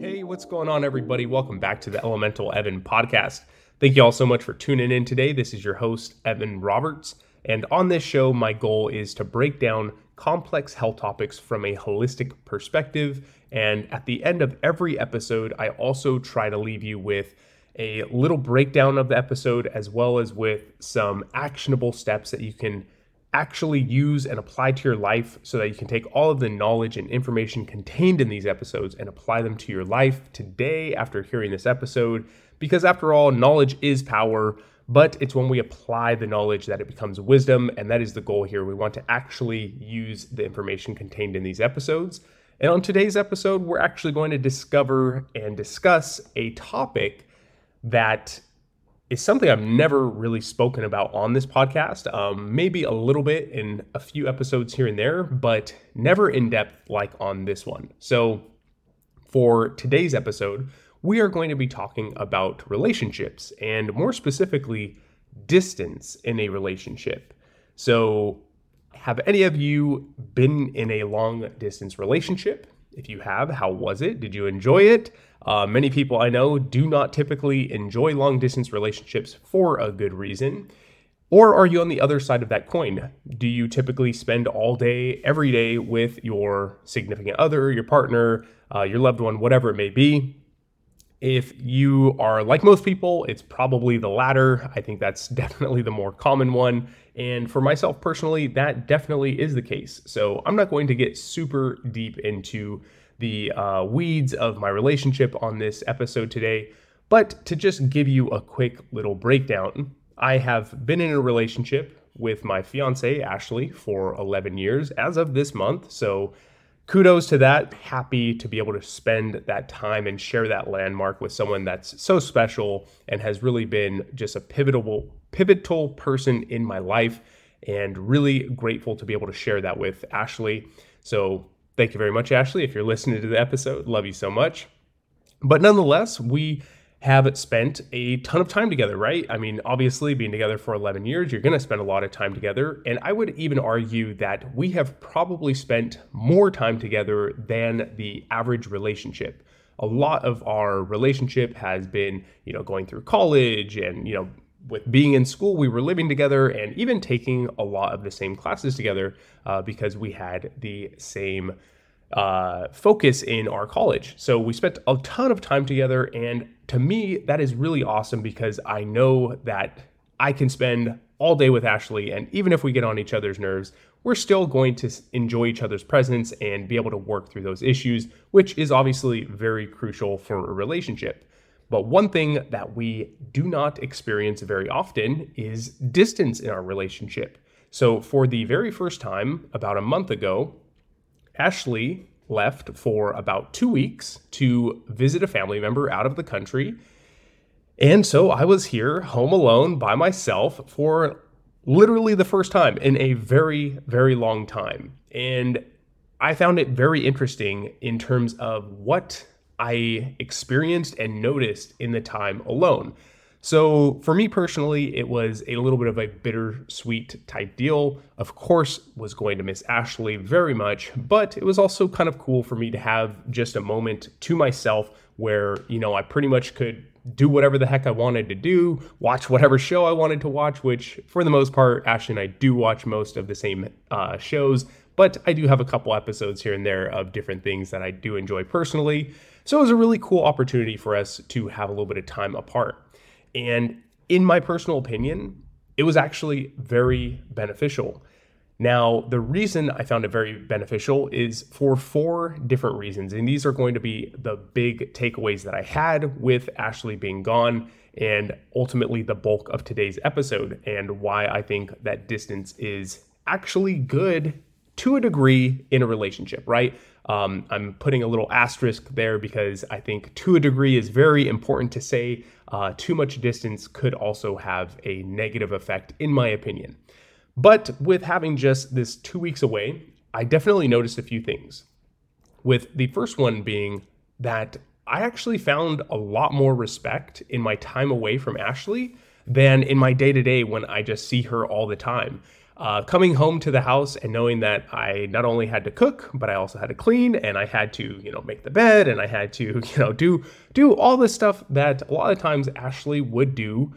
Hey, what's going on, everybody? Welcome back to the Elemental Evan podcast. Thank you all so much for tuning in today. This is your host, Evan Roberts. And on this show, my goal is to break down complex health topics from a holistic perspective. And at the end of every episode, I also try to leave you with a little breakdown of the episode, as well as with some actionable steps that you can actually use and apply to your life so that you can take all of the knowledge and information contained in these episodes and apply them to your life today after hearing this episode. Because after all, knowledge is power, but it's when we apply the knowledge that it becomes wisdom. And that is the goal here. We want to actually use the information contained in these episodes. And on today's episode, we're actually going to discover and discuss a topic that is something I've never really spoken about on this podcast, maybe a little bit in a few episodes here and there, but never in depth like on this one. So for today's episode, we are going to be talking about relationships and more specifically, distance in a relationship. So have any of you been in a long distance relationship? If you have, how was it? Did you enjoy it? Many people I know do not typically enjoy long-distance relationships for a good reason. Or are you on the other side of that coin? Do you typically spend all day, every day with your significant other, your partner, your loved one, whatever it may be? If you are like most people, it's probably the latter. I think that's definitely the more common one. And for myself personally, that definitely is the case. So I'm not going to get super deep into the weeds of my relationship on this episode today, but to just give you a quick little breakdown, I have been in a relationship with my fiance, Ashley, for 11 years as of this month. So kudos to that. Happy to be able to spend that time and share that landmark with someone that's so special and has really been just a pivotal person in my life, and really grateful to be able to share that with Ashley. So thank you very much, Ashley. If you're listening to the episode, love you so much. But nonetheless, we have spent a ton of time together, right? I mean, obviously being together for 11 years, you're going to spend a lot of time together. And I would even argue that we have probably spent more time together than the average relationship. A lot of our relationship has been, going through college and, with being in school, we were living together and even taking a lot of the same classes together because we had the same focus in our college. So we spent a ton of time together. And to me, that is really awesome because I know that I can spend all day with Ashley. And even if we get on each other's nerves, we're still going to enjoy each other's presence and be able to work through those issues, which is obviously very crucial for a relationship. But one thing that we do not experience very often is distance in our relationship. So for the very first time, about a month ago, Ashley left for about 2 weeks to visit a family member out of the country. And so I was here home alone by myself for literally the first time in a very, very long time. And I found it very interesting in terms of what I experienced and noticed in the time alone. So for me personally, it was a little bit of a bittersweet type deal. Of course, was going to miss Ashley very much, but it was also kind of cool for me to have just a moment to myself where, I pretty much could do whatever the heck I wanted to do, watch whatever show I wanted to watch, which for the most part, Ashley and I do watch most of the same shows, but I do have a couple episodes here and there of different things that I do enjoy personally. So it was a really cool opportunity for us to have a little bit of time apart. And in my personal opinion, it was actually very beneficial. Now, the reason I found it very beneficial is for 4 different reasons. And these are going to be the big takeaways that I had with Ashley being gone and ultimately the bulk of today's episode and why I think that distance is actually good to a degree in a relationship, right? I'm putting a little asterisk there because I think to a degree is very important to say. Too much distance could also have a negative effect, in my opinion. But with having just this 2 weeks away, I definitely noticed a few things. With the first one being that I actually found a lot more respect in my time away from Ashley than in my day-to-day when I just see her all the time. Coming home to the house and knowing that I not only had to cook, but I also had to clean, and I had to, you know, make the bed, and I had to, you know, do all this stuff that a lot of times Ashley would do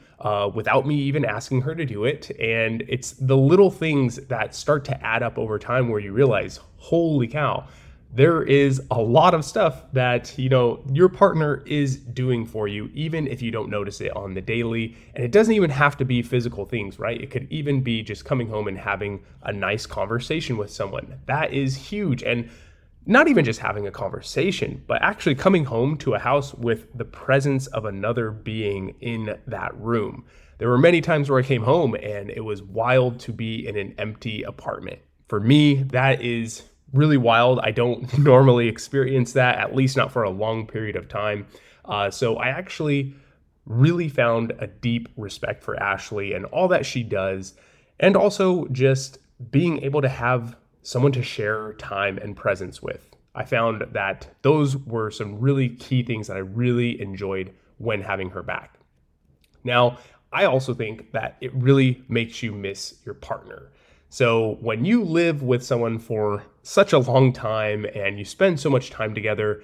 without me even asking her to do it. And it's the little things that start to add up over time where you realize, holy cow, there is a lot of stuff that, you know, your partner is doing for you, even if you don't notice it on the daily. And it doesn't even have to be physical things, right? It could even be just coming home and having a nice conversation with someone. That is huge. And not even just having a conversation, but actually coming home to a house with the presence of another being in that room. There were many times where I came home and it was wild to be in an empty apartment. For me, that is really wild. I don't normally experience that, at least not for a long period of time. So I actually really found a deep respect for Ashley and all that she does, and also just being able to have someone to share time and presence with. I found that those were some really key things that I really enjoyed when having her back. Now, I also think that it really makes you miss your partner. So when you live with someone for such a long time and you spend so much time together,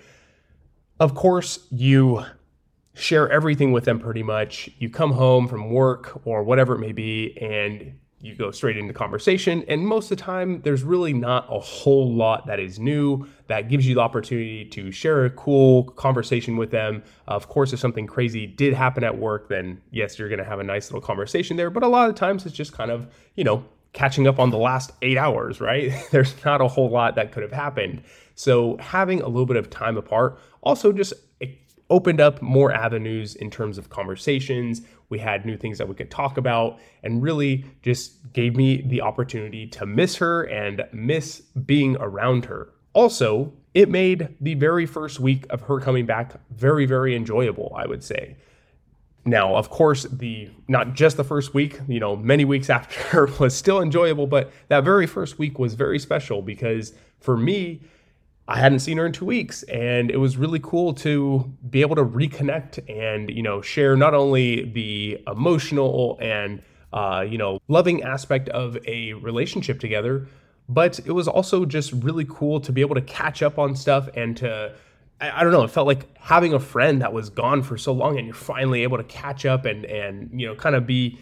of course you share everything with them pretty much. You come home from work or whatever it may be and you go straight into conversation. And most of the time, there's really not a whole lot that is new that gives you the opportunity to share a cool conversation with them. Of course, if something crazy did happen at work, then yes, you're going to have a nice little conversation there. But a lot of times it's just kind of, you know, catching up on the last 8 hours, right? There's not a whole lot that could have happened. So having a little bit of time apart also just opened up more avenues in terms of conversations. We had new things that we could talk about and really just gave me the opportunity to miss her and miss being around her. Also, it made the very first week of her coming back very, very enjoyable, I would say. Now, of course, not just the first week, you know, many weeks after was still enjoyable, but that very first week was very special because for me, I hadn't seen her in 2 weeks, and it was really cool to be able to reconnect and, you know, share not only the emotional and, you know, loving aspect of a relationship together, but it was also just really cool to be able to catch up on stuff and to, I don't know, it felt like having a friend that was gone for so long and you're finally able to catch up and you know, kind of be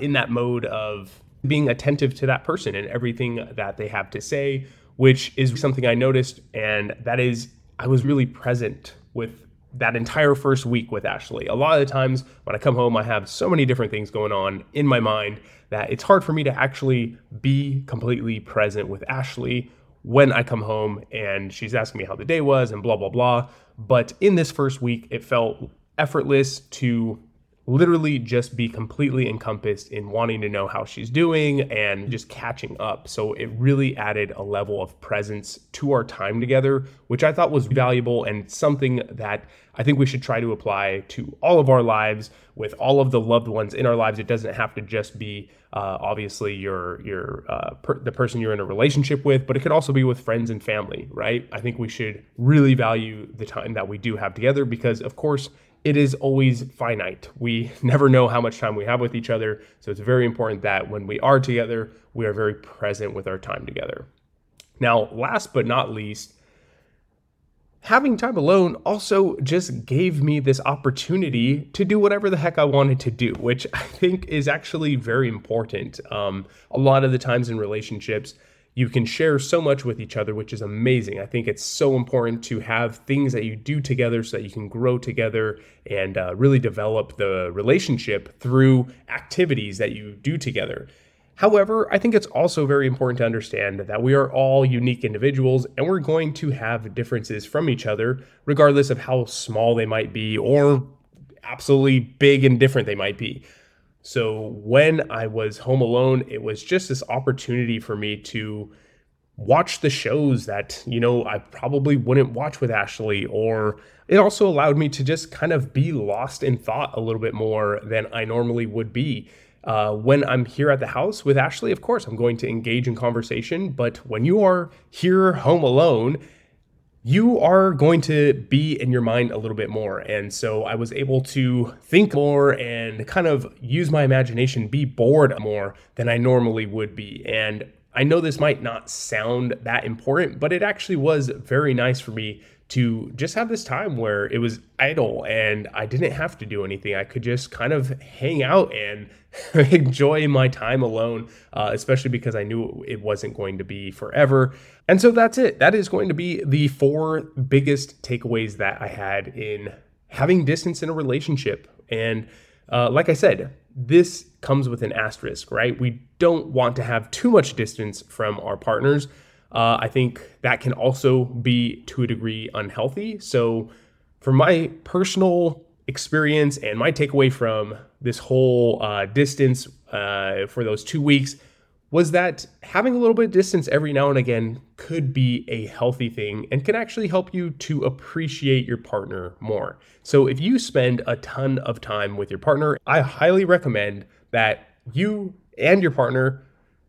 in that mode of being attentive to that person and everything that they have to say, which is something I noticed. And that is, I was really present with that entire first week with Ashley. A lot of the times when I come home, I have so many different things going on in my mind that it's hard for me to actually be completely present with Ashley when I come home and she's asking me how the day was and blah, blah, blah. But in this first week, it felt effortless to literally just be completely encompassed in wanting to know how she's doing and just catching up. So it really added a level of presence to our time together, which I thought was valuable and something that I think we should try to apply to all of our lives with all of the loved ones in our lives. It doesn't have to just be obviously the person you're in a relationship with, but it could also be with friends and family, right? I think we should really value the time that we do have together because, of course, it is always finite. We never know how much time we have with each other. So it's very important that when we are together, we are very present with our time together. Now, last but not least, having time alone also just gave me this opportunity to do whatever the heck I wanted to do, which I think is actually very important. A lot of the times in relationships, you can share so much with each other, which is amazing. I think it's so important to have things that you do together so that you can grow together and really develop the relationship through activities that you do together. However, I think it's also very important to understand that we are all unique individuals and we're going to have differences from each other, regardless of how small they might be or absolutely big and different they might be. So when I was home alone, it was just this opportunity for me to watch the shows that, you know, I probably wouldn't watch with Ashley, or it also allowed me to just kind of be lost in thought a little bit more than I normally would be. When I'm here at the house with Ashley, of course, I'm going to engage in conversation, but when you are here home alone, you are going to be in your mind a little bit more. And so I was able to think more and kind of use my imagination, be bored more than I normally would be. And I know this might not sound that important, but it actually was very nice for me to just have this time where it was idle and I didn't have to do anything. I could just kind of hang out and enjoy my time alone, especially because I knew it wasn't going to be forever. And so that's it. That is going to be the 4 biggest takeaways that I had in having distance in a relationship. And like I said, this comes with an asterisk, right? We don't want to have too much distance from our partners. I think that can also be, to a degree, unhealthy. So from my personal experience and my takeaway from this whole distance for those 2 weeks was that having a little bit of distance every now and again could be a healthy thing and can actually help you to appreciate your partner more. So if you spend a ton of time with your partner, I highly recommend that you and your partner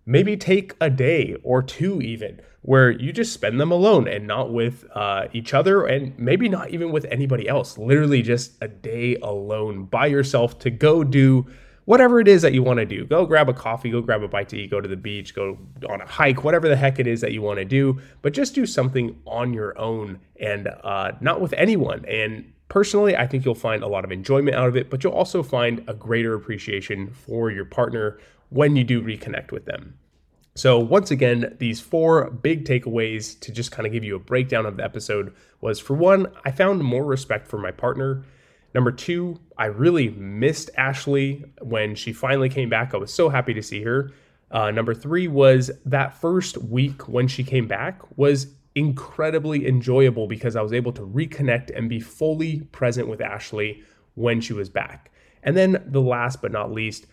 maybe take a day or 2 even where you just spend them alone and not with each other and maybe not even with anybody else. Literally just a day alone by yourself to go do whatever it is that you want to do. Go grab a coffee, go grab a bite to eat, go to the beach, go on a hike, whatever the heck it is that you want to do. But just do something on your own and not with anyone. And personally, I think you'll find a lot of enjoyment out of it, but you'll also find a greater appreciation for your partner when you do reconnect with them. So once again, these 4 big takeaways to just kind of give you a breakdown of the episode was, for one, I found more respect for my partner. Number 2, I really missed Ashley when she finally came back. I was so happy to see her. Number 3 was that first week when she came back was incredibly enjoyable because I was able to reconnect and be fully present with Ashley when she was back. And then the last but not least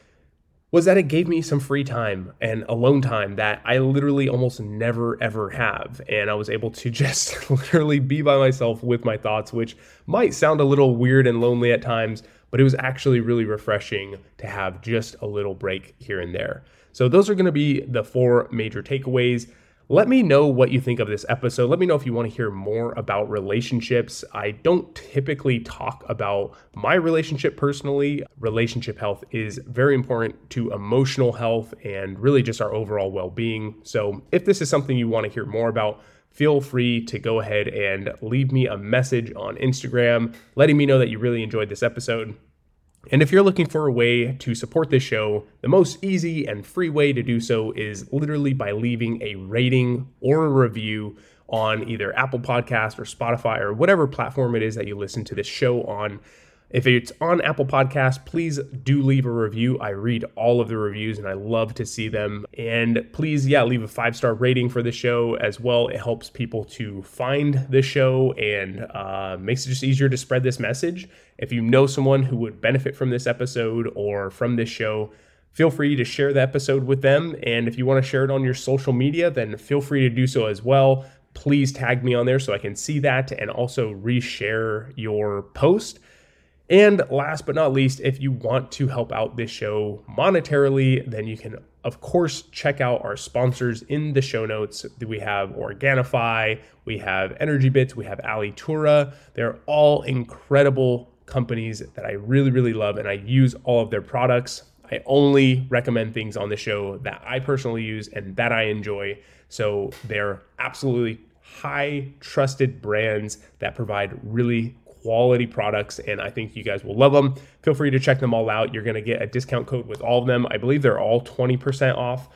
was that it gave me some free time and alone time that I literally almost never ever have. And I was able to just literally be by myself with my thoughts, which might sound a little weird and lonely at times, but it was actually really refreshing to have just a little break here and there. So those are going to be the 4 major takeaways. Let me know what you think of this episode. Let me know if you want to hear more about relationships. I don't typically talk about my relationship personally. Relationship health is very important to emotional health and really just our overall well-being. So if this is something you want to hear more about, feel free to go ahead and leave me a message on Instagram, letting me know that you really enjoyed this episode. And if you're looking for a way to support this show, the most easy and free way to do so is literally by leaving a rating or a review on either Apple Podcasts or Spotify or whatever platform it is that you listen to this show on. If it's on Apple Podcasts, please do leave a review. I read all of the reviews and I love to see them. And please, leave a 5-star rating for the show as well. It helps people to find the show and makes it just easier to spread this message. If you know someone who would benefit from this episode or from this show, feel free to share the episode with them. And if you want to share it on your social media, then feel free to do so as well. Please tag me on there so I can see that and also reshare your post. And last but not least, if you want to help out this show monetarily, then you can, of course, check out our sponsors in the show notes. We have Organifi, we have Energy Bits, we have Alitura. They're all incredible companies that I really, really love, and I use all of their products. I only recommend things on the show that I personally use and that I enjoy. So they're absolutely high trusted brands that provide really quality products, and I think you guys will love them. Feel free to check them all out. You're going to get a discount code with all of them. I believe they're all 20% off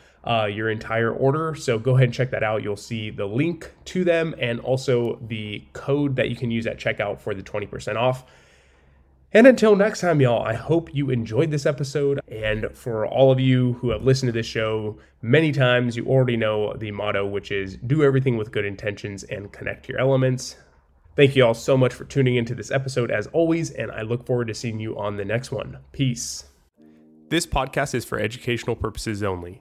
your entire order. So go ahead and check that out. You'll see the link to them and also the code that you can use at checkout for the 20% off. And until next time, y'all, I hope you enjoyed this episode. And for all of you who have listened to this show many times, you already know the motto, which is do everything with good intentions and connect your elements. Thank you all so much for tuning into this episode as always, and I look forward to seeing you on the next one. Peace. This podcast is for educational purposes only.